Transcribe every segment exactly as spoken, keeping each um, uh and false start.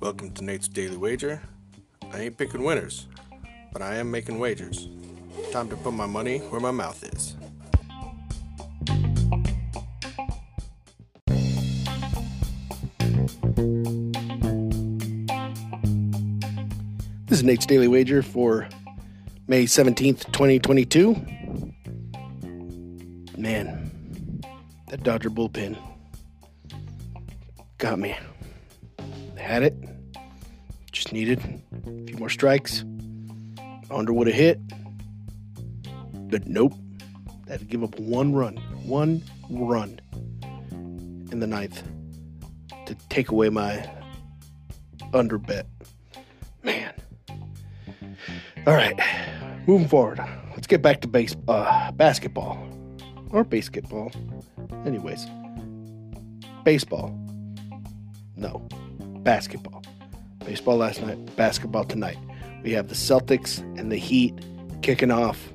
Welcome to Nate's Daily Wager. I ain't picking winners, but I am making wagers. Time to put my money where my mouth is. This is Nate's Daily Wager for May seventeenth, twenty twenty-two. Man, that Dodger bullpen got me. Had it. Just needed a few more strikes. I wonder what a hit. But nope. I had to give up one run. One run in the ninth to take away my under bet. Man. All right. Moving forward. Let's get back to base, uh, basketball. Or basketball. Anyways. Baseball. No. Basketball. Baseball last night. Basketball tonight. We have the Celtics and the Heat kicking off.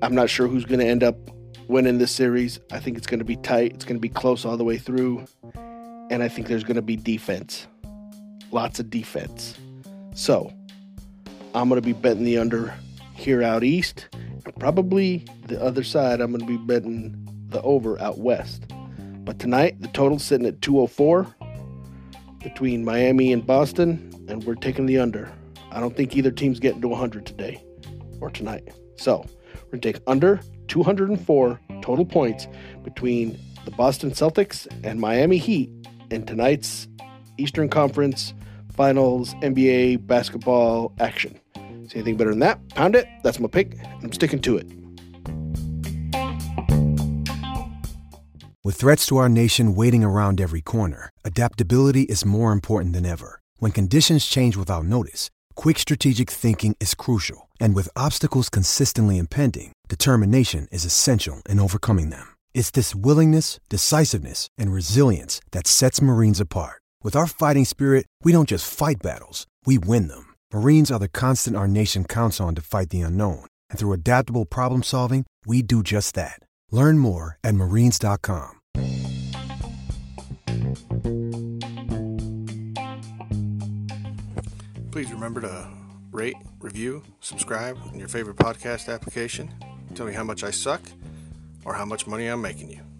I'm not sure who's going to end up winning this series. I think it's going to be tight. It's going to be close all the way through. And I think there's going to be defense. Lots of defense. So, I'm going to be betting the under here out east. And probably the other side, I'm going to be betting the over out west. But tonight, the total's sitting at two oh four. Between Miami and Boston, and we're taking the under. I don't think either team's getting to one hundred today or tonight. So we're going to take under two hundred four total points between the Boston Celtics and Miami Heat in tonight's Eastern Conference Finals N B A basketball action. See anything better than that? Pound it. That's my pick, and I'm sticking to it. With threats to our nation waiting around every corner, adaptability is more important than ever. When conditions change without notice, quick strategic thinking is crucial. And with obstacles consistently impending, determination is essential in overcoming them. It's this willingness, decisiveness, and resilience that sets Marines apart. With our fighting spirit, we don't just fight battles, we win them. Marines are the constant our nation counts on to fight the unknown. And through adaptable problem solving, we do just that. Learn more at Marines dot com. Please remember to rate, review, subscribe in your favorite podcast application. Tell me how much I suck or how much money I'm making you.